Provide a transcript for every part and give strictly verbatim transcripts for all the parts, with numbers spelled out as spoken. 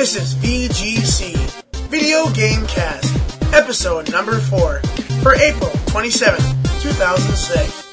This is V G C, Video Game Cast, episode number four, for April twenty-seventh, two thousand six.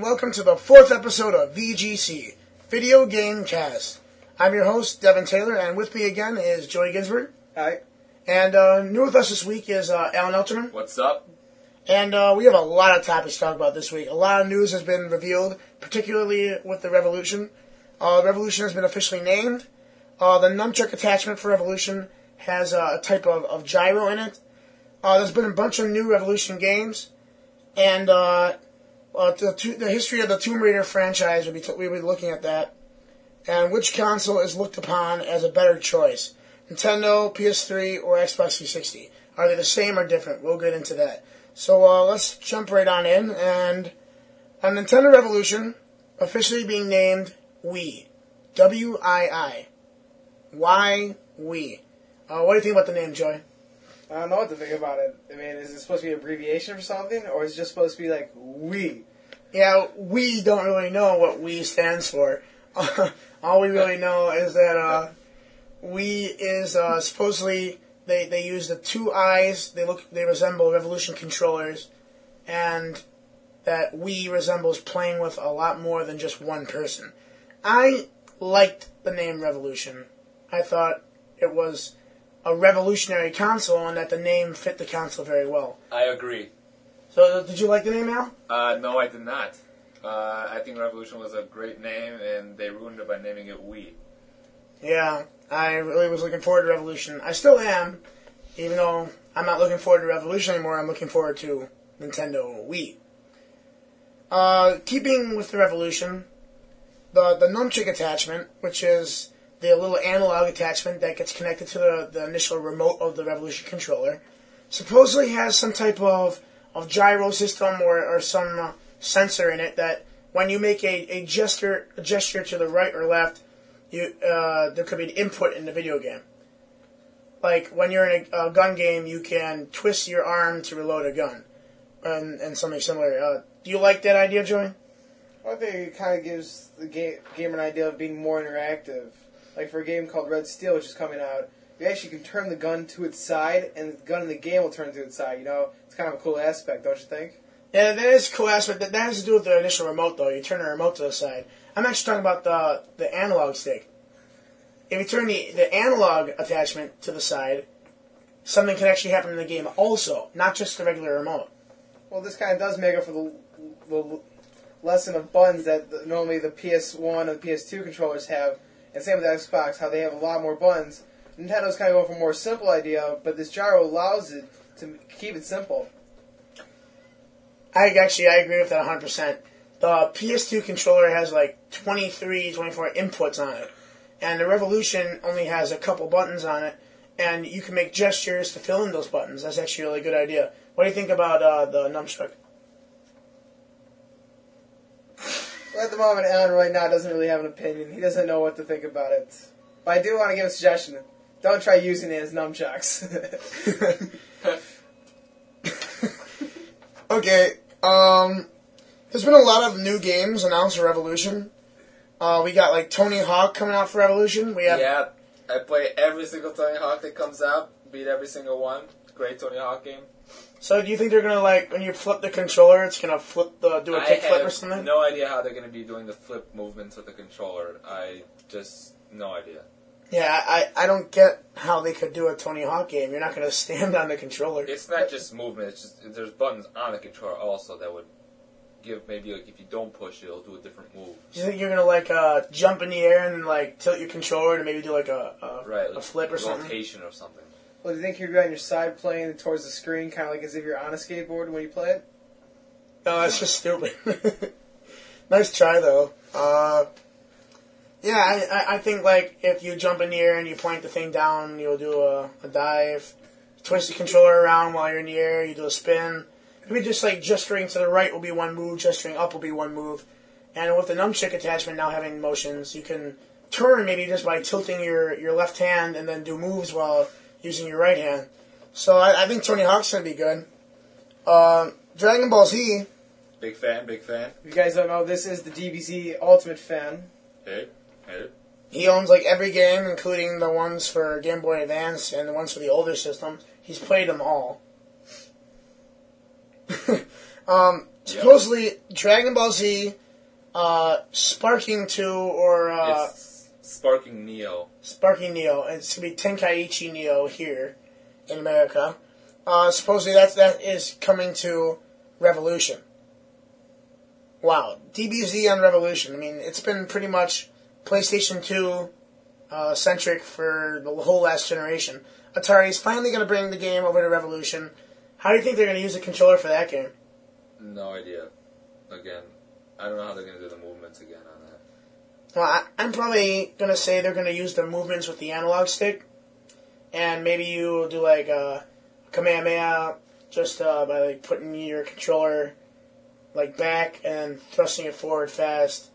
Welcome to the fourth episode of V G C, Video Game Cast. I'm your host, Devin Taylor, and with me again is Joey Ginsberg. Hi. And uh, new with us this week is uh, Alan Elterman. What's up? And uh, we have a lot of topics to talk about this week. A lot of news has been revealed, particularly with the Revolution. Uh, the Revolution has been officially named. Uh, the Nunchuk attachment for Revolution has uh, a type of, of gyro in it. Uh, there's been a bunch of new Revolution games, and... Uh, Uh, the, to, the history of the Tomb Raider franchise, we'll be, t- we'll be looking at that. And which console is looked upon as a better choice? Nintendo, P S three, or Xbox three sixty? Are they the same or different? We'll get into that. So uh, let's jump right on in. And a Nintendo Revolution, officially being named Wii. W I I. Why Wii? Uh, what do you think about the name, Joy? I don't know what to think about it. I mean, is it supposed to be an abbreviation for something, or is it just supposed to be like Wii? Yeah, we don't really know what Wii stands for. All we really know is that uh, Wii is uh, supposedly they, they use the two eyes. They look they resemble Revolution controllers, and that Wii resembles playing with a lot more than just one person. I liked the name Revolution. I thought it was a revolutionary console, and that the name fit the console very well. I agree. So, did you like the name, Al? Uh, no, I did not. Uh, I think Revolution was a great name, and they ruined it by naming it Wii. Yeah, I really was looking forward to Revolution. I still am, even though I'm not looking forward to Revolution anymore. I'm looking forward to Nintendo Wii. Uh, keeping with the Revolution, the, the Nunchuk attachment, which is the little analog attachment that gets connected to the, the initial remote of the Revolution controller, supposedly has some type of, of gyro system or, or some uh, sensor in it that when you make a, a gesture a gesture to the right or left, you uh, there could be an input in the video game. Like when you're in a, a gun game, you can twist your arm to reload a gun, and, and something similar. Uh, do you like that idea, Joey? Well, I think it kind of gives the game, gamer an idea of being more interactive. Like for a game called Red Steel, which is coming out, you actually can turn the gun to its side, and the gun in the game will turn to its side, you know? It's kind of a cool aspect, don't you think? Yeah, that is a cool aspect. That has to do with the initial remote, though. You turn the remote to the side. I'm actually talking about the the analog stick. If you turn the, the analog attachment to the side, something can actually happen in the game also, not just the regular remote. Well, this kind of does make up for the, the lesson of buttons that the, normally the P S one and P S two controllers have. And same with Xbox, how they have a lot more buttons. Nintendo's kind of going for a more simple idea, but this gyro allows it to keep it simple. I actually I agree with that one hundred percent. The P S two controller has like twenty-three, twenty-four inputs on it. And the Revolution only has a couple buttons on it. And you can make gestures to fill in those buttons. That's actually a really good idea. What do you think about uh, the Nunchuk? At the moment, Alan right now doesn't really have an opinion. He doesn't know what to think about it. But I do want to give a suggestion. Don't try using it as nunchucks. Okay. Um, there's been a lot of new games announced for Revolution. Uh, we got, like, Tony Hawk coming out for Revolution. We have Yeah. I play every single Tony Hawk that comes out. Beat every single one. Great Tony Hawk game. So do you think they're going to, like, when you flip the controller, it's going to flip the, do a kickflip or something? I have no idea how they're going to be doing the flip movements with the controller. I just, no idea. Yeah, I, I don't get how they could do a Tony Hawk game. You're not going to stand on the controller. It's not just movement. It's just, there's buttons on the controller also that would give, maybe, like, if you don't push it, it'll do a different move. Do you think you're going to, like, uh, jump in the air and, like, tilt your controller to maybe do, like, a, a, right, a flip or something? Rotation or something. Well, do you think you're on your side playing towards the screen, kind of like as if you're on a skateboard when you play it? No, that's just stupid. Nice try, though. Uh, yeah, I, I think, like, if you jump in the air and you point the thing down, you'll do a, a dive. Twist the controller around while you're in the air, you do a spin. Maybe just, like, gesturing to the right will be one move, gesturing up will be one move. And with the nunchuk attachment now having motions, you can turn maybe just by tilting your, your left hand and then do moves while using your right hand. So I, I think Tony Hawk's going to be good. Uh, Dragon Ball Z. Big fan, big fan. If you guys don't know, this is the D B Z Ultimate fan. Hey, hey. He owns like every game, including the ones for Game Boy Advance and the ones for the older systems. He's played them all. um, supposedly, yep. Dragon Ball Z, uh, Sparking two, or... Uh, it's Sparking Neo. Sparking Neo. It's going to be Tenkaichi Neo here in America. Uh, supposedly, that, that is coming to Revolution. Wow. D B Z on Revolution. I mean, it's been pretty much PlayStation two uh, centric for the whole last generation. Atari's finally going to bring the game over to Revolution. How do you think they're going to use the controller for that game? No idea. Again, I don't know how they're going to do the movements again on that. Well, I, I'm probably going to say they're going to use the movements with the analog stick. And maybe you do like a Kamehameha just uh, by like putting your controller like back and thrusting it forward fast.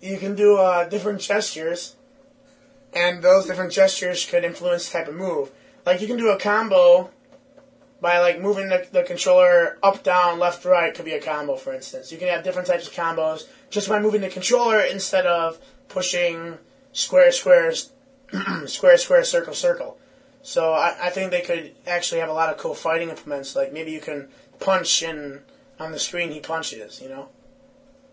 You can do uh, different gestures, and those different gestures could influence the type of move. Like, you can do a combo by, like, moving the, the controller up, down, left, right could be a combo, for instance. You can have different types of combos just by moving the controller instead of pushing square, square, square, square, circle, circle. So I, I think they could actually have a lot of cool fighting implements. Like, maybe you can punch, and on the screen he punches, you know?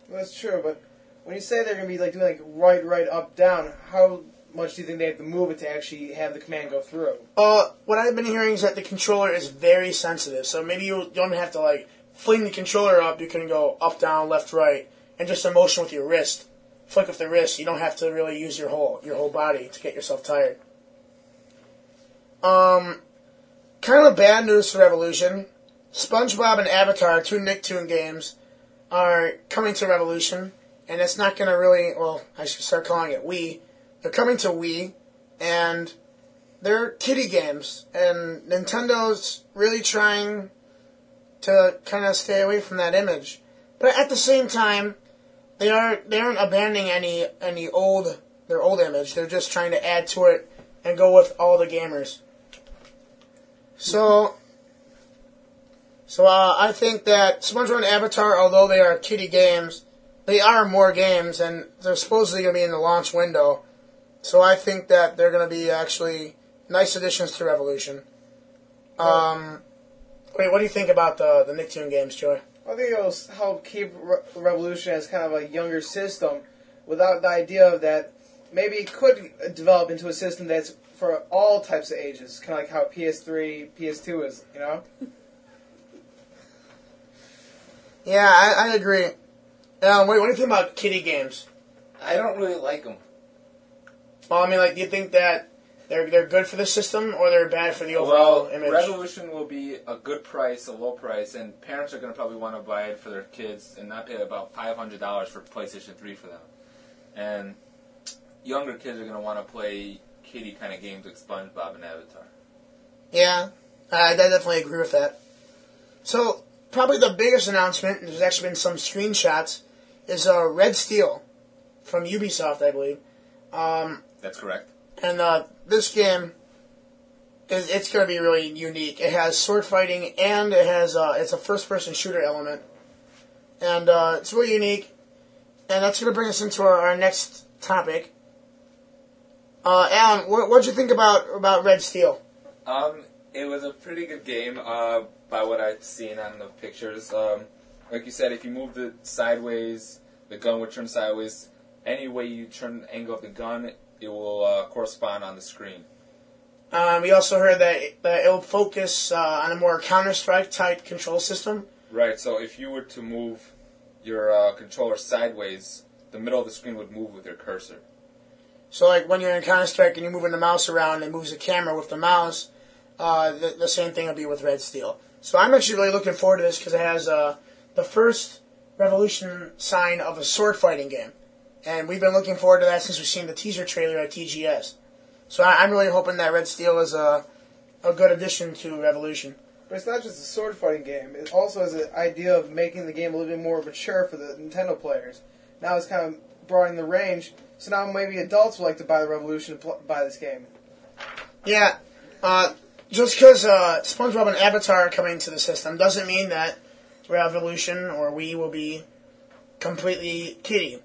Well, that's true, but when you say they're going to be like doing like right, right, up, down, how much do you think they have to move it to actually have the command go through? Uh, what I've been hearing is that the controller is very sensitive, so maybe you don't have to like fling the controller up. You can go up, down, left, right, and just a motion with your wrist, flick with the wrist. You don't have to really use your whole your whole body to get yourself tired. Um, kind of bad news for Revolution. SpongeBob and Avatar, two Nicktoon games, are coming to Revolution. And it's not going to really, well, I should start calling it Wii. They're coming to Wii, and they're kiddie games. And Nintendo's really trying to kind of stay away from that image. But at the same time, they, are, they aren't abandoning any any old their old image. They're just trying to add to it and go with all the gamers. So, so uh, I think that SpongeBob and Avatar, although they are kiddie games, they are more games, and they're supposedly going to be in the launch window. So I think that they're going to be actually nice additions to Revolution. Um, wait, what do you think about the, the Nicktoon games, Joy? I think it'll help keep Re- Revolution as kind of a younger system without the idea of that maybe it could develop into a system that's for all types of ages, kind of like how P S three, P S two is, you know? Yeah, I, I agree. Um, wait, what do you think about kiddie games? I don't really like them. Well, I mean, like, do you think that they're they're good for the system or they're bad for the overall well, image? Revolution will be a good price, a low price, and parents are going to probably want to buy it for their kids and not pay about five hundred dollars for PlayStation three for them. And younger kids are going to want to play kiddie kind of games like SpongeBob and Avatar. Yeah, I definitely agree with that. So, probably the biggest announcement, and there's actually been some screenshots, is uh, Red Steel from Ubisoft, I believe. Um, That's correct. And uh, this game, is it's going to be really unique. It has sword fighting, and it has uh, it's a first-person shooter element. And uh, it's really unique. And that's going to bring us into our, our next topic. Uh, Alan, what what'd you think about, about Red Steel? Um, it was a pretty good game, uh, by what I've seen on the pictures. Um, like you said, if you moved it sideways, the gun would turn sideways. Any way you turn the angle of the gun, it will uh, correspond on the screen. Um, we also heard that it, that it will focus uh, on a more Counter-Strike type control system. Right, so if you were to move your uh, controller sideways, the middle of the screen would move with your cursor. So like when you're in Counter-Strike and you're moving the mouse around, it moves the camera with the mouse. Uh, the, the same thing will be with Red Steel. So I'm actually really looking forward to this because it has uh, the first Revolution sign of a sword fighting game. And we've been looking forward to that since we've seen the teaser trailer at T G S. So I, I'm really hoping that Red Steel is a, a good addition to Revolution. But it's not just a sword fighting game. It also has an idea of making the game a little bit more mature for the Nintendo players. Now it's kind of broadening the range, so now maybe adults would like to buy the Revolution and pl- buy this game. Yeah, uh, just because uh, SpongeBob and Avatar are coming to the system doesn't mean that Revolution or Wii will be completely kiddie.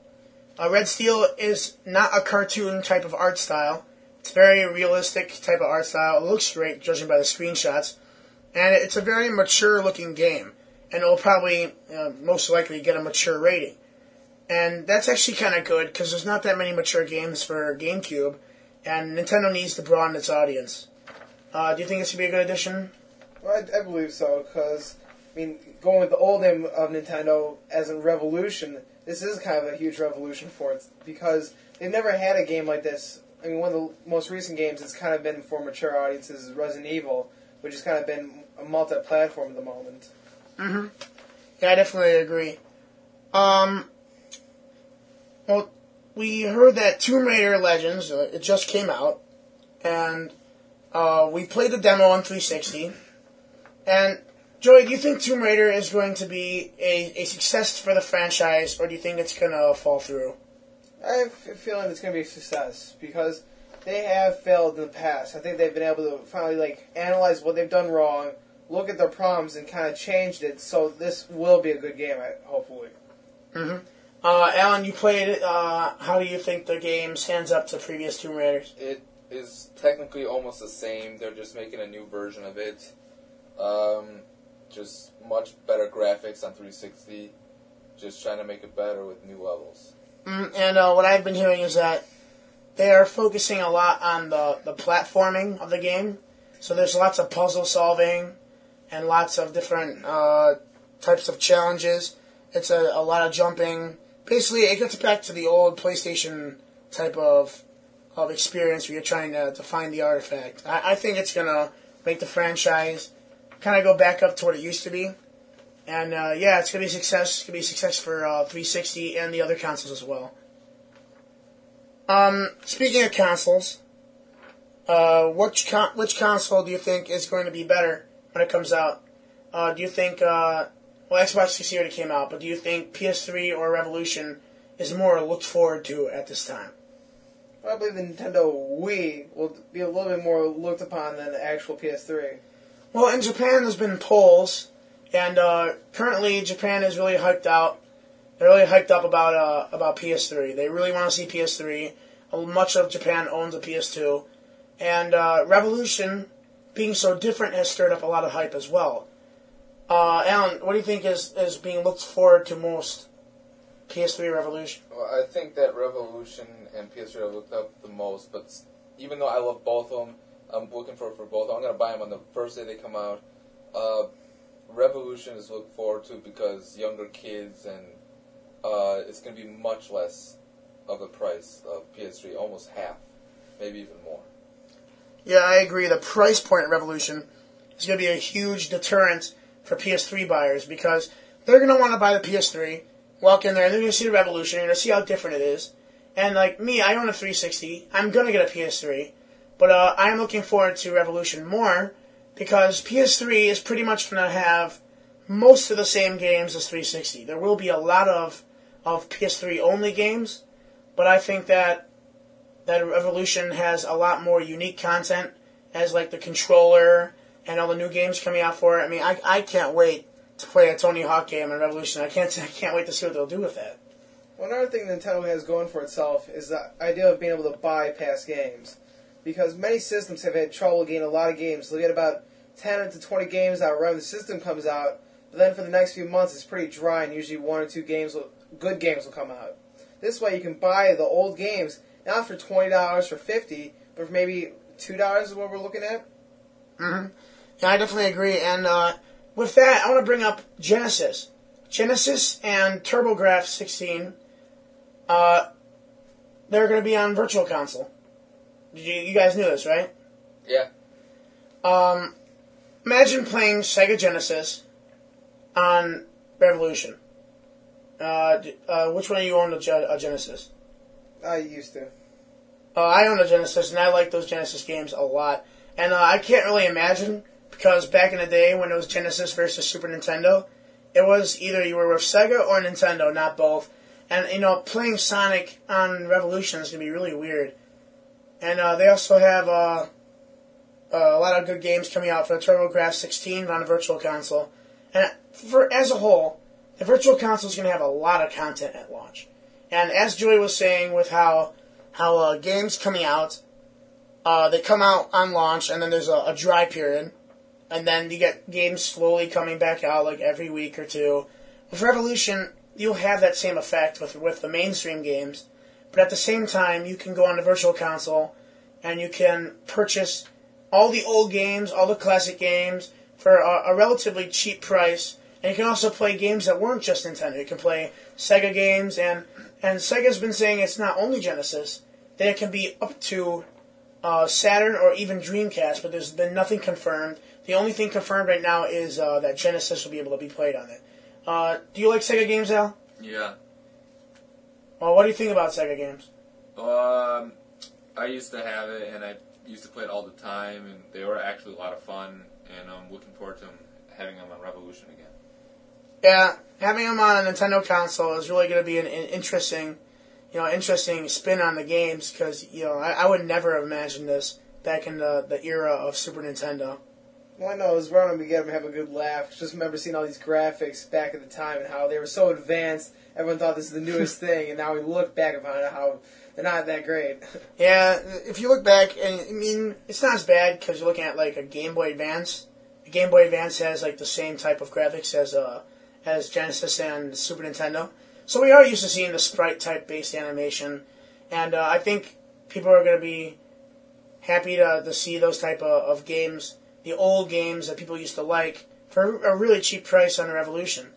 Uh, Red Steel is not a cartoon type of art style. It's a very realistic type of art style. It looks great, judging by the screenshots. And it's a very mature-looking game, and it'll probably, uh, most likely, get a mature rating. And that's actually kind of good, because there's not that many mature games for GameCube, and Nintendo needs to broaden its audience. Uh, do you think this would be a good addition? Well, I, I believe so, because, I mean, going with the old name of Nintendo as in Revolution, this is kind of a huge revolution for it, because they've never had a game like this. I mean, one of the most recent games that's kind of been for mature audiences is Resident Evil, which has kind of been a multi-platform at the moment. Mm-hmm. Yeah, I definitely agree. Um, well, we heard that Tomb Raider Legends, uh, it just came out, and uh, we played the demo on three sixty, and Joey, do you think Tomb Raider is going to be a, a success for the franchise, or do you think it's going to fall through? I have a feeling it's going to be a success, because they have failed in the past. I think they've been able to finally like analyze what they've done wrong, look at their problems, and kind of changed it. So this will be a good game, hopefully. Mm-hmm. Uh, Alan, you played it. Uh, how do you think the game stands up to previous Tomb Raiders? It is technically almost the same. They're just making a new version of it. Um, just much better graphics on three sixty. Just trying to make it better with new levels. Mm, and uh, what I've been hearing is that they are focusing a lot on the, the platforming of the game. So there's lots of puzzle solving and lots of different uh, types of challenges. It's a, a lot of jumping. Basically, it gets back to the old PlayStation type of of experience where you're trying to, to find the artifact. I, I think it's going to make the franchise kind of go back up to what it used to be. And, uh, yeah, it's going to be a success. It's going to be a success for uh, three sixty and the other consoles as well. Um, speaking of consoles, uh, which con- which console do you think is going to be better when it comes out? Uh, do you think, uh, well, Xbox three sixty already came out, but do you think P S three or Revolution is more looked forward to at this time? Well, I believe the Nintendo Wii will be a little bit more looked upon than the actual P S three. Well, in Japan there's been polls, and uh, currently Japan is really hyped out. They're really hyped up about uh, about P S three. They really want to see P S three. Much of Japan owns a P S two. And uh, Revolution, being so different, has stirred up a lot of hype as well. Uh, Alan, what do you think is, is being looked forward to most, P S three Revolution? Well, I think that Revolution and P S three are looked up the most, but even though I love both of them, I'm looking forward for both of them. I'm going to buy them on the first day they come out. Uh, Revolution is looked forward to because younger kids and Uh, it's going to be much less of the price of P S three, almost half, maybe even more. Yeah, I agree. The price point at Revolution is going to be a huge deterrent for P S three buyers because they're going to want to buy the P S three, walk in there, and they're going to see the Revolution, they're going to see how different it is. And like me, I own a three sixty. I'm going to get a P S three, but uh, I'm looking forward to Revolution more because P S three is pretty much going to have most of the same games as three sixty. There will be a lot of of P S three-only games, but I think that that Revolution has a lot more unique content, as like the controller and all the new games coming out for it. I mean, I I can't wait to play a Tony Hawk game in Revolution. I can't I can't wait to see what they'll do with that. Well, another thing Nintendo has going for itself is the idea of being able to buy past games, because many systems have had trouble getting a lot of games. They'll get about ten to twenty games out right when the system comes out, but then for the next few months it's pretty dry, and usually one or two games will good games will come out. This way you can buy the old games, not for twenty dollars, for fifty dollars, but for maybe two dollars is what we're looking at. Mm-hmm. Yeah, I definitely agree. And uh, with that, I want to bring up Genesis. Genesis and TurboGrafx sixteen, uh, they're going to be on Virtual Console. You, you guys knew this, right? Yeah. Um, imagine playing Sega Genesis on Revolution. Uh, uh, which one of you owned a, Gen- a Genesis? I used to. Uh, I owned a Genesis, and I like those Genesis games a lot. And uh, I can't really imagine Because back in the day when it was Genesis versus Super Nintendo, it was either you were with Sega or Nintendo, not both. And, you know, playing Sonic on Revolution is going to be really weird. And uh, they also have uh, a lot of good games coming out for the TurboGrafx sixteen on the Virtual Console. And for as a whole, the Virtual Console is going to have a lot of content at launch. And as Joey was saying with how how uh, games coming out, uh, they come out on launch and then there's a, a dry period. And then you get games slowly coming back out like every week or two. With Revolution, you'll have that same effect with with the mainstream games. But at the same time, you can go on the Virtual Console and you can purchase all the old games, all the classic games, for a, a relatively cheap price. And you can also play games that weren't just Nintendo. You can play Sega games. And, and Sega's been saying it's not only Genesis, that it can be up to uh, Saturn or even Dreamcast, but there's been nothing confirmed. The only thing confirmed right now is uh, that Genesis will be able to be played on it. Uh, do you like Sega games, Al? Yeah. Well, what do you think about Sega games? Um, I used to have it, and I used to play it all the time, and they were actually a lot of fun, and I'm looking forward to them, having them on Revolution again. Yeah, having them on a Nintendo console is really going to be an, an interesting, you know, interesting spin on the games, because, you know, I, I would never have imagined this back in the, the era of Super Nintendo. Well, I know it was run and we got to have a good laugh. Just remember seeing all these graphics back at the time and how they were so advanced. Everyone thought this is the newest thing, and now we look back upon it how they're not that great. Yeah, if you look back, and I mean, it's not as bad because you're looking at like a Game Boy Advance. The Game Boy Advance has like the same type of graphics as uh as Genesis and Super Nintendo, so we are used to seeing the sprite type based animation, and uh, I think people are going to be happy to to see those type of, of games. The old games that people used to like, for a really cheap price on the Revolution.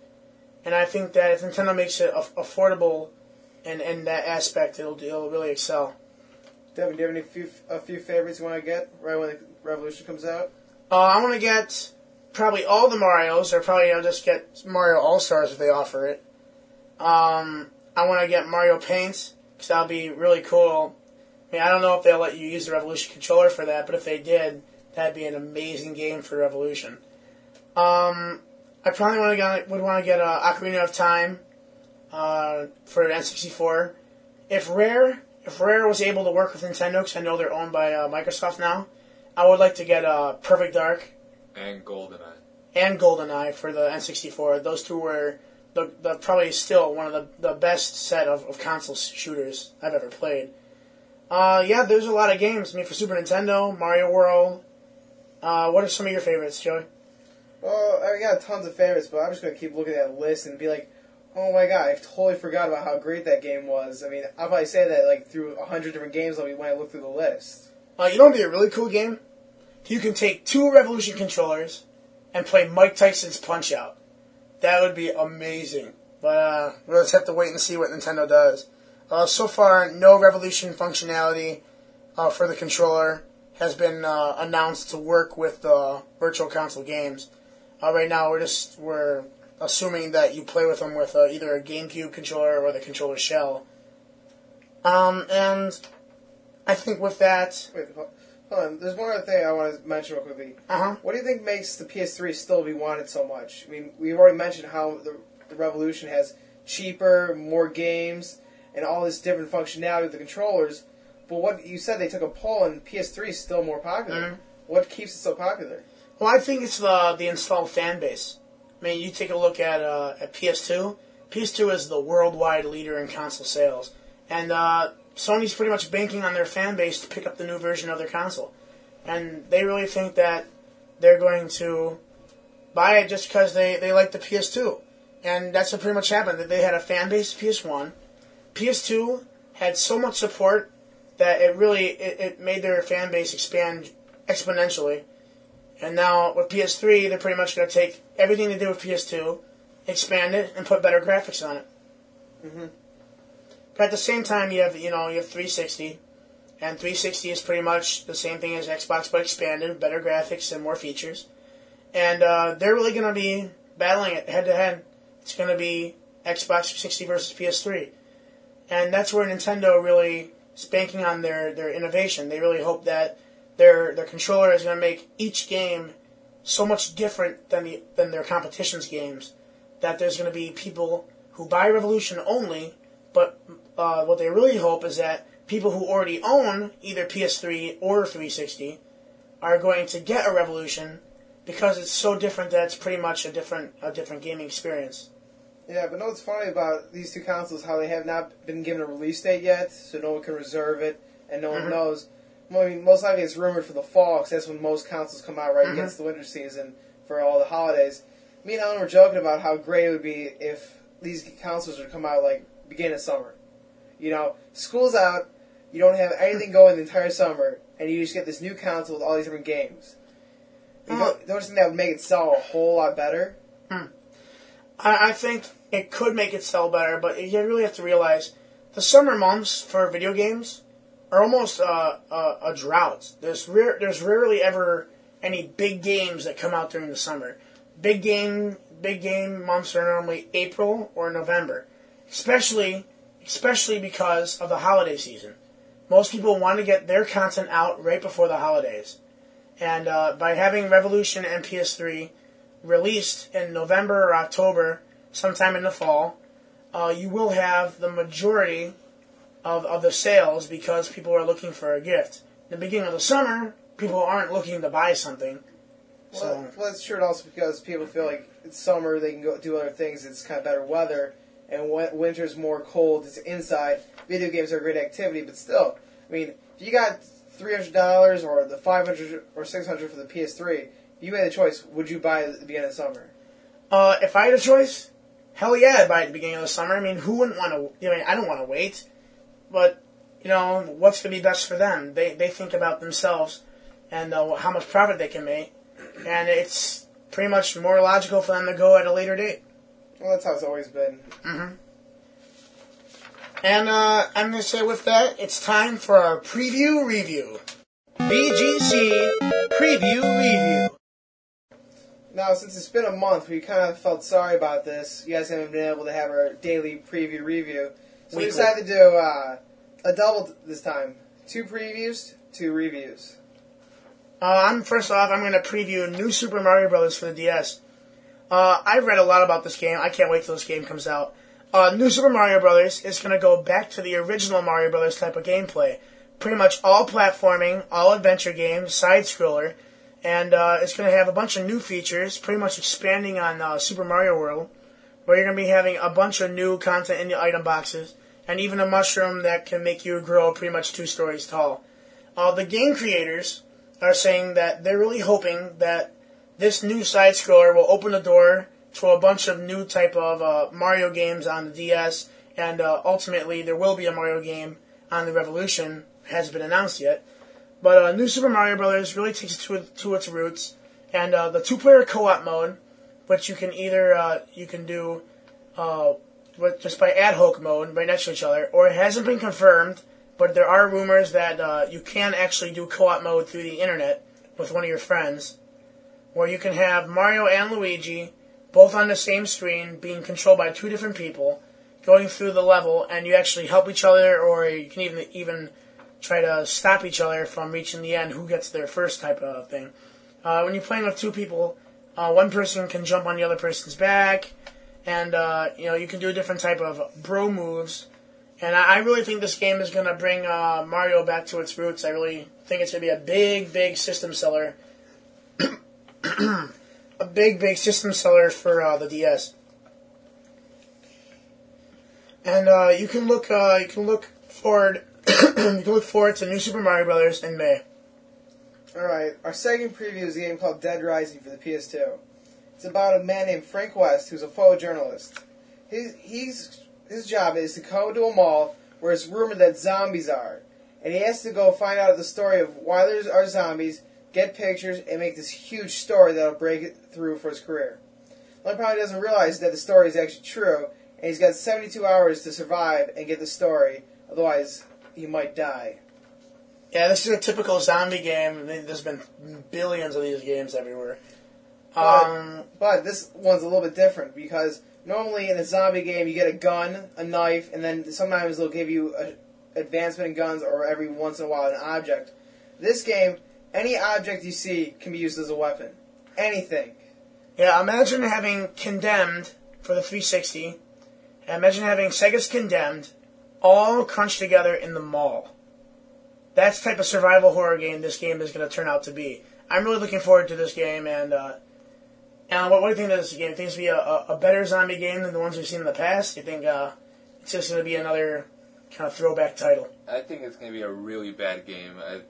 And I think that if Nintendo makes it af- affordable in, in that aspect, it'll, it'll really excel. Devin, do you have any few, a few favorites you want to get right when the Revolution comes out? Uh, I want to get probably all the Marios, or probably I'll just get Mario All Stars if they offer it. Um, I want to get Mario Paint, because that'll be really cool. I mean, I don't know if they'll let you use the Revolution controller for that, but if they did, that'd be an amazing game for Revolution. Um, I probably want to get, would want to get uh, Ocarina of Time uh, for N sixty-four. If Rare, if Rare was able to work with Nintendo, because I know they're owned by uh, Microsoft now, I would like to get uh, Perfect Dark and Goldeneye and Goldeneye for the N sixty-four. Those two were the, the probably still one of the, the best set of, of console shooters I've ever played. Uh, yeah, there's a lot of games. I mean, for Super Nintendo, Mario World. Uh, what are some of your favorites, Joey? Well, I got tons of favorites, but I'm just going to keep looking at that list and be like, oh my god, I totally forgot about how great that game was. I mean, I'll probably say that like through a hundred different games when I look through the list. Uh, you know what would be a really cool game? You can take two Revolution controllers and play Mike Tyson's Punch-Out. That would be amazing. But uh, we'll just have to wait and see what Nintendo does. Uh, so far, no Revolution functionality uh, for the controller has been uh, announced to work with uh, Virtual Console games. Uh, right now, we're just we're assuming that you play with them with uh, either a GameCube controller or the controller shell. Um, and I think with that... Wait, hold on. There's one other thing I want to mention real quickly. Uh-huh. What do you think makes the P S three still be wanted so much? I mean, we've already mentioned how the, the Revolution has cheaper, more games, and all this different functionality with the controllers. But what you said, they took a poll, and P S three is still more popular. Mm-hmm. What keeps it so popular? Well, I think it's the the installed fan base. I mean, you take a look at uh, at P S two. P S two is the worldwide leader in console sales, and uh, Sony's pretty much banking on their fan base to pick up the new version of their console. And they really think that they're going to buy it just because they, they like the P S two, and that's what pretty much happened. That they had a fan base of P S one, P S two had so much support that it really, it, it made their fan base expand exponentially. And now with P S three, they're pretty much going to take everything they did with P S two, expand it, and put better graphics on it. Mm-hmm. But at the same time, you have, you know, you have three sixty, and three sixty is pretty much the same thing as Xbox, but expanded, better graphics and more features. And uh, they're really going to be battling it head-to-head. It's going to be Xbox three sixty versus P S three. And that's where Nintendo really... banking on their, their innovation. They really hope that their their controller is going to make each game so much different than the than their competition's games that there's going to be people who buy Revolution only, but uh, what they really hope is that people who already own either P S three or three sixty are going to get a Revolution because it's so different that it's pretty much a different a different gaming experience. Yeah, but no, it's funny about these two consoles, how they have not been given a release date yet, so no one can reserve it, and no one mm-hmm. knows. Well, I mean, most likely it's rumored for the fall, because that's when most consoles come out, right mm-hmm. against the winter season for all the holidays. Me and Alan were joking about how great it would be if these consoles were to come out, like, beginning of summer. You know, school's out, you don't have anything going the entire summer, and you just get this new console with all these different games. You uh, don't, don't you think that would make it sell a whole lot better? Hmm. I, I think it could make it sell better, but you really have to realize the summer months for video games are almost uh, a, a drought. There's rare, there's rarely ever any big games that come out during the summer. Big game big game months are normally April or November, especially especially because of the holiday season. Most people want to get their content out right before the holidays, and uh, by having Revolution and P S three released in November or October, sometime in the fall, uh, you will have the majority of, of the sales because people are looking for a gift. In the beginning of the summer, people aren't looking to buy something. Well, so. well that's true, and also because people feel like it's summer, they can go do other things, it's kind of better weather, and winter's more cold, it's inside. Video games are a great activity, but still, I mean, if you got three hundred dollars or the five hundred dollars or six hundred dollars for the P S three, you made a choice, would you buy it at the beginning of the summer? Uh, if I had a choice, hell yeah, I'd buy it at the beginning of the summer. I mean, who wouldn't want to, I mean, I don't want to wait, but, you know, what's going to be best for them? They they think about themselves and uh, how much profit they can make, and it's pretty much more logical for them to go at a later date. Well, that's how it's always been. Mm-hmm. And uh, I'm going to say with that, it's time for our preview review. B G C Preview Review. Now, since it's been a month, we kind of felt sorry about this. You guys haven't been able to have our daily preview review. So Weekly. We decided to do uh, a double this time. Two previews, two reviews. Uh, I'm First off, I'm going to preview New Super Mario Bros. For the D S. Uh, I've read a lot about this game. I can't wait till this game comes out. Uh, New Super Mario Bros. Is going to go back to the original Mario Bros. Type of gameplay. Pretty much all platforming, all adventure games, side-scroller. And uh, it's going to have a bunch of new features, pretty much expanding on uh, Super Mario World, where you're going to be having a bunch of new content in the item boxes, and even a mushroom that can make you grow pretty much two stories tall. Uh, the game creators are saying that they're really hoping that this new side-scroller will open the door to a bunch of new type of uh, Mario games on the D S, and uh, ultimately there will be a Mario game on the Revolution. It hasn't been announced yet. But uh, New Super Mario Bros. Really takes it to, to its roots, and uh, the two-player co-op mode, which you can either uh, you can do uh, with, just by ad hoc mode right next to each other, or it hasn't been confirmed, but there are rumors that uh, you can actually do co-op mode through the internet with one of your friends, where you can have Mario and Luigi both on the same screen being controlled by two different people, going through the level, and you actually help each other, or you can even even... try to stop each other from reaching the end, who gets there first type of thing. Uh, when you're playing with two people, uh, one person can jump on the other person's back, and uh, you know you can do a different type of bro moves. And I, I really think this game is going to bring uh, Mario back to its roots. I really think it's going to be a big, big system seller. a big, big system seller for uh, the D S. And uh, you can look, uh, you can look forward... you can look forward to New Super Mario Bros. In May. Alright, our second preview is a game called Dead Rising for the P S two. It's about a man named Frank West, who's a photojournalist. His, he's, his job is to go to a mall where it's rumored that zombies are, and he has to go find out the story of why there are zombies, get pictures, and make this huge story that'll break it through for his career. Well, he probably doesn't realize that the story is actually true, and he's got seventy-two hours to survive and get the story, otherwise... you might die. Yeah, this is a typical zombie game. There's been billions of these games everywhere. But, um, but this one's a little bit different, because normally in a zombie game you get a gun, a knife, and then sometimes they'll give you an advancement in guns or every once in a while an object. This game, any object you see can be used as a weapon. anything. Yeah, imagine having Condemned for the three sixty, and imagine having Sega's Condemned all crunched together in the mall. That's the type of survival horror game this game is going to turn out to be. I'm really looking forward to this game, and uh, Alan, what, what do you think of this game? Do you think it's going to be a, a, a better zombie game than the ones we've seen in the past? Do you think uh, it's just going to be another kind of throwback title? I think it's going to be a really bad game. I,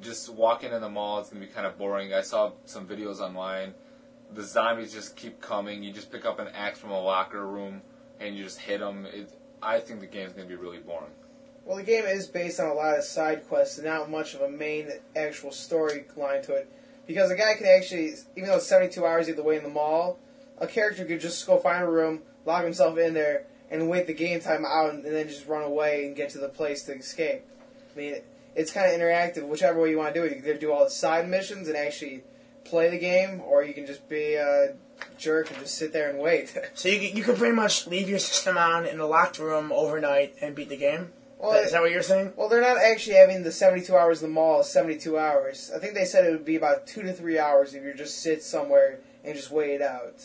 just walking in the mall is going to be kind of boring. I saw some videos online. The zombies just keep coming. You just pick up an axe from a locker room, and you just hit them. It, I think the game's going to be really boring. Well, the game is based on a lot of side quests and not much of a main actual storyline to it. Because a guy can actually, even though it's seventy-two hours either way in the mall, a character could just go find a room, lock himself in there, and wait the game time out and then just run away and get to the place to escape. I mean, it's kind of interactive, whichever way you want to do it. You can either do all the side missions and actually play the game, or you can just be a jerk and just sit there and wait. So you, you can pretty much leave your system on in a locked room overnight and beat the game? Well, is that what you're saying? Well, they're not actually having the seventy-two hours in the mall, seventy-two hours. I think they said it would be about two to three hours if you just sit somewhere and just wait it out.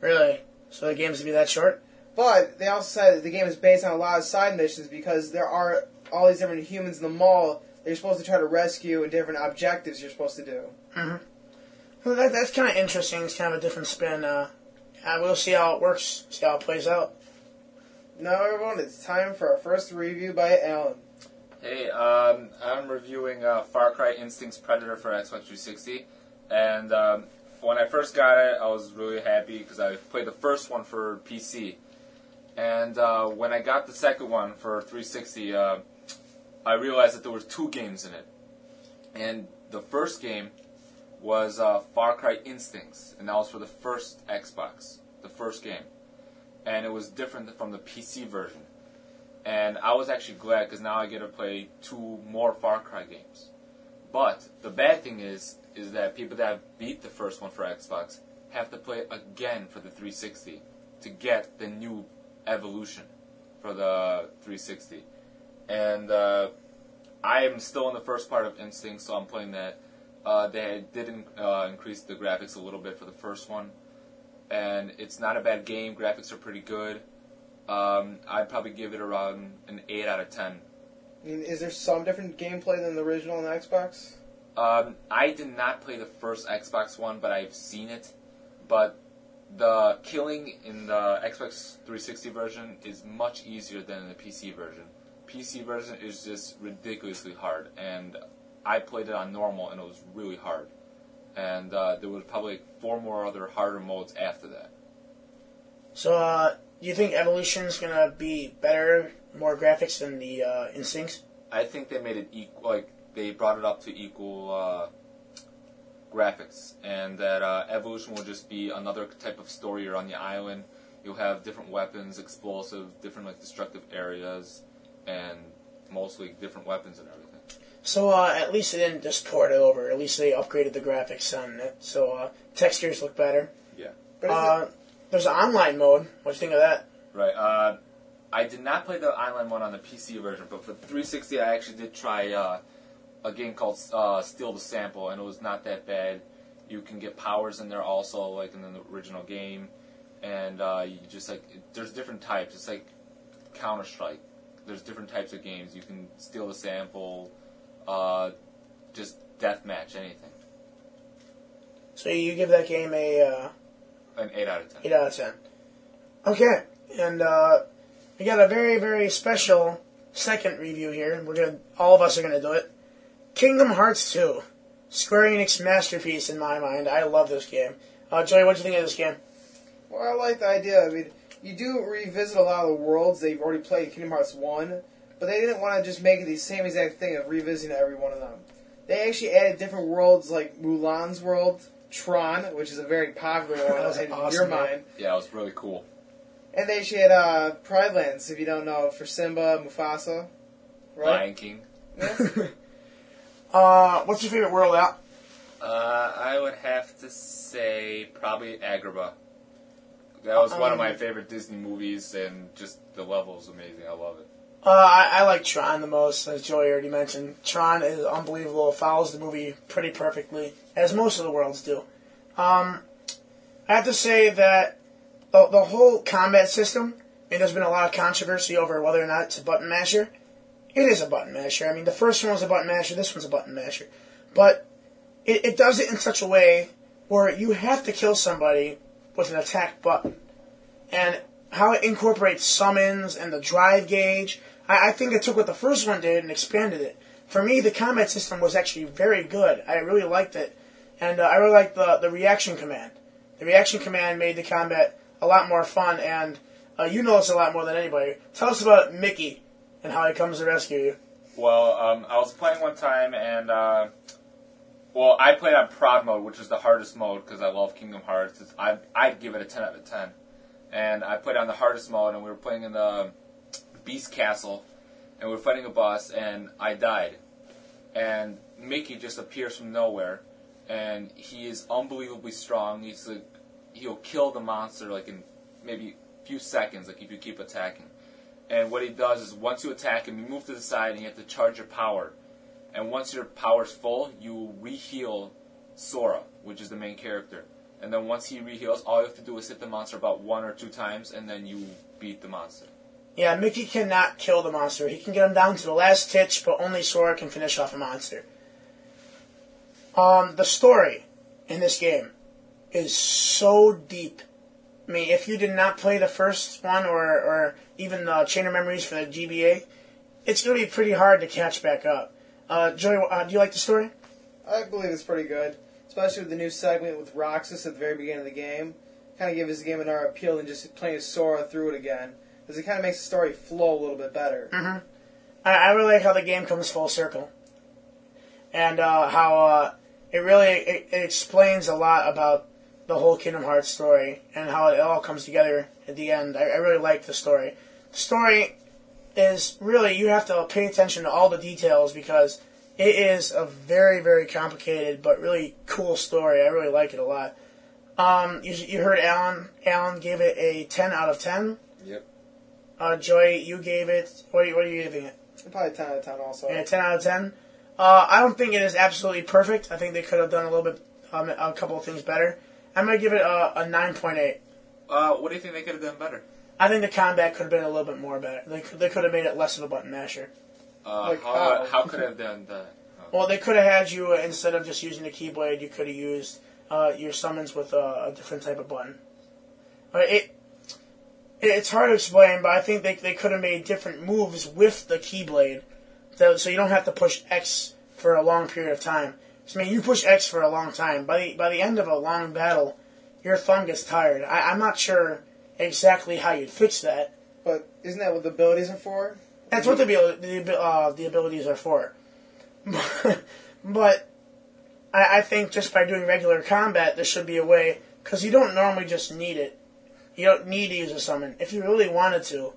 Really? So the game's going to be that short? But they also said that the game is based on a lot of side missions because there are all these different humans in the mall that you're supposed to try to rescue and different objectives you're supposed to do. Mm-hmm. Well, that, that's kind of interesting. It's kind of a different spin. Uh, I will see how it works, see how it plays out. Now, everyone, it's time for our first review by Alan. Hey, um, I'm reviewing uh, Far Cry Instinct's Predator for Xbox three sixty, and um, when I first got it, I was really happy because I played the first one for P C, and uh, when I got the second one for three sixty, uh, I realized that there were two games in it, and the first game was uh, Far Cry Instincts, and that was for the first Xbox, the first game. And it was different from the P C version. And I was actually glad because now I get to play two more Far Cry games. But the bad thing is is that people that have beat the first one for Xbox have to play it again for the three sixty to get the new evolution for the three sixty. And uh, I am still in the first part of Instinct, so I'm playing that. Uh, they did in, uh, increase the graphics a little bit for the first one. And it's not a bad game. Graphics are pretty good. Um, I'd probably give it around an eight out of ten. I mean, is there some different gameplay than the original on the Xbox? Um, I did not play the first Xbox one, but I've seen it. But the killing in the Xbox three sixty version is much easier than in the P C version. P C version is just ridiculously hard. And I played it on normal, and it was really hard. And uh, there was probably four more other harder modes after that. So, uh, do you think Evolution's going to be better, more graphics than the uh, Instincts? I think they made it equal, like, they brought it up to equal uh, graphics. And that uh, Evolution will just be another type of story. You're on the island, you'll have different weapons, explosive, different, like, destructive areas, and mostly different weapons and everything. So uh, at least they didn't just port it over. At least they upgraded the graphics on it. So uh, textures look better. Yeah. But uh, there's an online mode. What do you think of that? Right. Uh, I did not play the online one on the P C version, but for three sixty I actually did try uh, a game called uh, Steal the Sample, and it was not that bad. You can get powers in there also, like in the original game. And uh, you just like there's different types. It's like Counter-Strike. There's different types of games. You can steal the sample. Uh, just deathmatch, anything. So you give that game a uh, an eight out of ten. Eight out of ten. Okay, and uh, we got a very very special second review here. We're gonna all of us are gonna do it. Kingdom Hearts two, Square Enix masterpiece in my mind. I love this game. Uh, Joey, what do you think of this game? Well, I like the idea. I mean, you do revisit a lot of the worlds that you've already played in Kingdom Hearts one. But they didn't want to just make it the same exact thing of revisiting every one of them. They actually added different worlds like Mulan's world, Tron, which is a very popular one in awesome, your mind. Yeah, it was really cool. And they actually had uh, Pride Lands, if you don't know, for Simba, Mufasa, right? Lion King. Yeah. uh, what's your favorite world out? Uh, I would have to say probably Agrabah. That was um, one of my favorite Disney movies, and just the level is amazing. I love it. Uh, I, I like Tron the most, as Joey already mentioned. Tron is unbelievable. It follows the movie pretty perfectly, as most of the worlds do. Um, I have to say that the, the whole combat system, and there's been a lot of controversy over whether or not it's a button masher. It is a button masher. I mean, the first one was a button masher, this one's a button masher. But it, it does it in such a way where you have to kill somebody with an attack button. And how it incorporates summons and the drive gauge, I, I think it took what the first one did and expanded it. For me, the combat system was actually very good. I really liked it. And uh, I really liked the, the reaction command. The reaction command made the combat a lot more fun, and uh, you know us a lot more than anybody. Tell us about Mickey and how he comes to rescue you. Well, um, I was playing one time, and, uh, well, I played on Prod mode, which is the hardest mode, because I love Kingdom Hearts. It's, I, I'd give it a ten out of ten. And I played on the hardest mode, and we were playing in the Beast Castle, and we were fighting a boss, and I died. And Mickey just appears from nowhere, and he is unbelievably strong. He's like, he'll kill the monster like in maybe a few seconds, like if you keep attacking. And what he does is once you attack him, you move to the side, and you have to charge your power. And once your power's full, you re-heal Sora, which is the main character. And then once he re-heals, all you have to do is hit the monster about one or two times, and then you beat the monster. Yeah, Mickey cannot kill the monster. He can get him down to the last ditch, but only Sora can finish off a monster. Um, the story in this game is so deep. I mean, if you did not play the first one or, or even the Chain of Memories for the G B A, it's going to be pretty hard to catch back up. Uh, Joey, uh, do you like the story? I believe it's pretty good, especially with the new segment with Roxas at the very beginning of the game. Kind of gives the game another appeal than just playing Sora through it again, because it kind of makes the story flow a little bit better. Mm-hmm. I, I really like how the game comes full circle, and uh, how uh, it really it, it explains a lot about the whole Kingdom Hearts story and how it all comes together at the end. I, I really like the story. The story is really, you have to pay attention to all the details, because it is a very, very complicated but really cool story. I really like it a lot. Um, you, you heard Alan. Alan gave it a ten out of ten. Yep. Uh, Joy, you gave it... What are you, what are you giving it? Probably ten out of ten also. Yeah, ten out of ten. Uh, I don't think it is absolutely perfect. I think they could have done a little bit, um, a couple of things better. I'm going to give it a, a nine point eight. Uh, what do you think they could have done better? I think the combat could have been a little bit more better. They could, they could have made it less of a button masher. Uh, like, how, uh, how could have done that? Oh. Well, they could have had you, uh, instead of just using the Keyblade, you could have used uh, your summons with uh, a different type of button. But it... It's hard to explain, but I think they they could have made different moves with the Keyblade, so, so you don't have to push X for a long period of time. So, I mean, you push X for a long time. By the, by the end of a long battle, your thumb gets tired. I, I'm not sure exactly how you'd fix that. But isn't that what the abilities are for? That's what the the, uh, the abilities are for. But I, I think just by doing regular combat, there should be a way, because you don't normally just need it. You don't need to use a summon. If you really wanted to,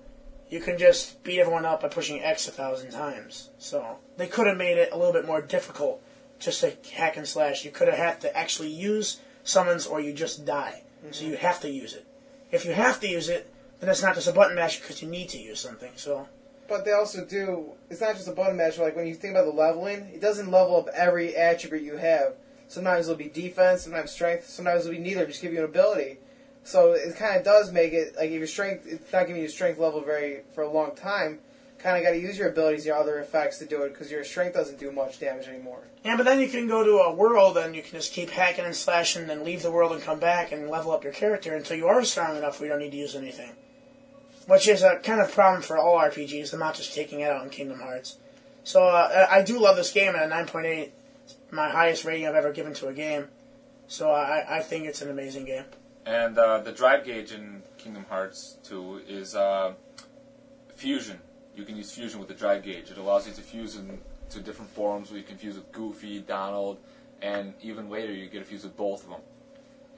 you can just beat everyone up by pushing X a thousand times. So they could have made it a little bit more difficult just to hack and slash. You could have had to actually use summons, or you just die. Mm-hmm. So you have to use it. If you have to use it, then it's not just a button masher because you need to use something. So, but they also do, it's not just a button masher. Like when you think about the leveling, it doesn't level up every attribute you have. Sometimes it'll be defense, sometimes strength, sometimes it'll be neither, just give you an ability. So it kind of does make it, like if your strength, it's not giving you strength level very for a long time, kind of got to use your abilities, your other effects to do it, because your strength doesn't do much damage anymore. Yeah, but then you can go to a world and you can just keep hacking and slashing and then leave the world and come back and level up your character until you are strong enough where you don't need to use anything. Which is a kind of problem for all R P Gs, I'm not just taking it out on Kingdom Hearts. So uh, I do love this game at a nine point eight, my highest rating I've ever given to a game. So I, I think it's an amazing game. And uh, the drive gauge in Kingdom Hearts two is uh, fusion. You can use fusion with the drive gauge. It allows you to fuse into different forms, where you can fuse with Goofy, Donald, and even later you get to fuse with both of them.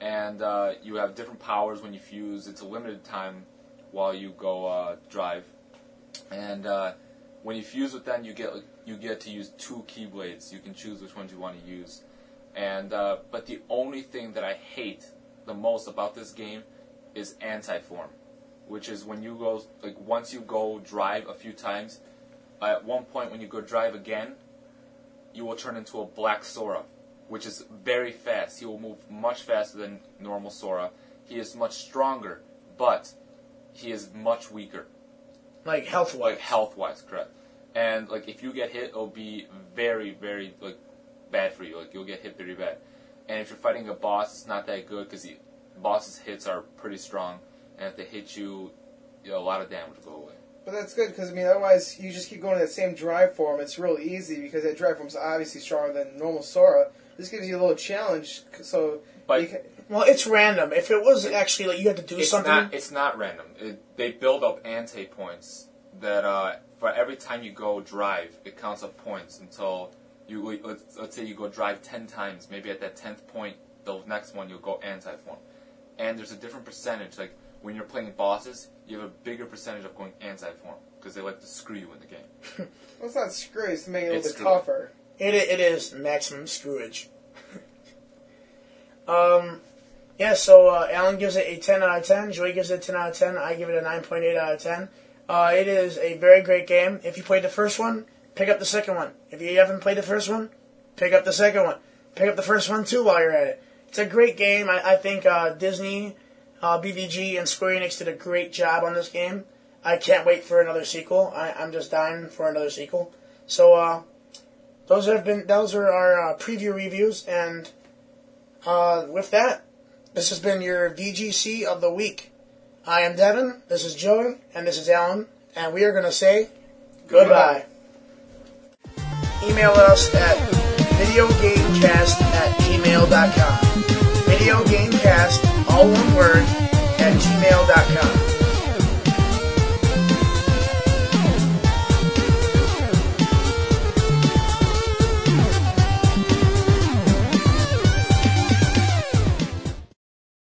And uh, you have different powers when you fuse. It's a limited time while you go uh, drive. And uh, when you fuse with them, you get you get to use two Keyblades. You can choose which ones you want to use. And uh, but the only thing that I hate the most about this game is anti-form, which is when you go, like once you go drive a few times, at one point when you go drive again, you will turn into a black Sora, which is very fast. He will move much faster than normal Sora. He is much stronger, but he is much weaker. Like health-wise. Like health-wise, correct. And like if you get hit, it'll be very, very like bad for you. Like you'll get hit very bad. And if you're fighting a boss, it's not that good because bosses' hits are pretty strong. And if they hit you, you know, a lot of damage will go away. But that's good because I mean, otherwise you just keep going to that same drive form. It's real easy because that drive form's obviously stronger than normal Sora. This gives you a little challenge. So, but you can, well, it's random. If it was actually like you had to do it's something, not, it's not random. It, they build up ante points that uh, for every time you go drive, it counts up points until you let's, let's say you go drive ten times. Maybe at that tenth point, the next one you'll go anti form, and there's a different percentage like. When you're playing bosses, you have a bigger percentage of going anti-form because they like to screw you in the game. Well, it's not screw; it's to make it a little bit tougher. It it is maximum screwage. um, yeah. So uh, Alan gives it a ten out of ten. Joey gives it a ten out of ten. I give it a nine point eight out of ten. Uh, it is a very great game. If you played the first one, pick up the second one. If you haven't played the first one, pick up the second one. Pick up the first one too while you're at it. It's a great game. I I think uh, Disney. Uh, B V G and Square Enix did a great job on this game. I can't wait for another sequel. I, I'm just dying for another sequel. So uh, those have been those are our uh, preview reviews, and uh, with that, this has been your V G C of the week. I am Devin. This is Joey, and this is Alan, and we are going to say goodbye. goodbye. Email us at videogamecast at gmail dot com. Videogamecast, all one word,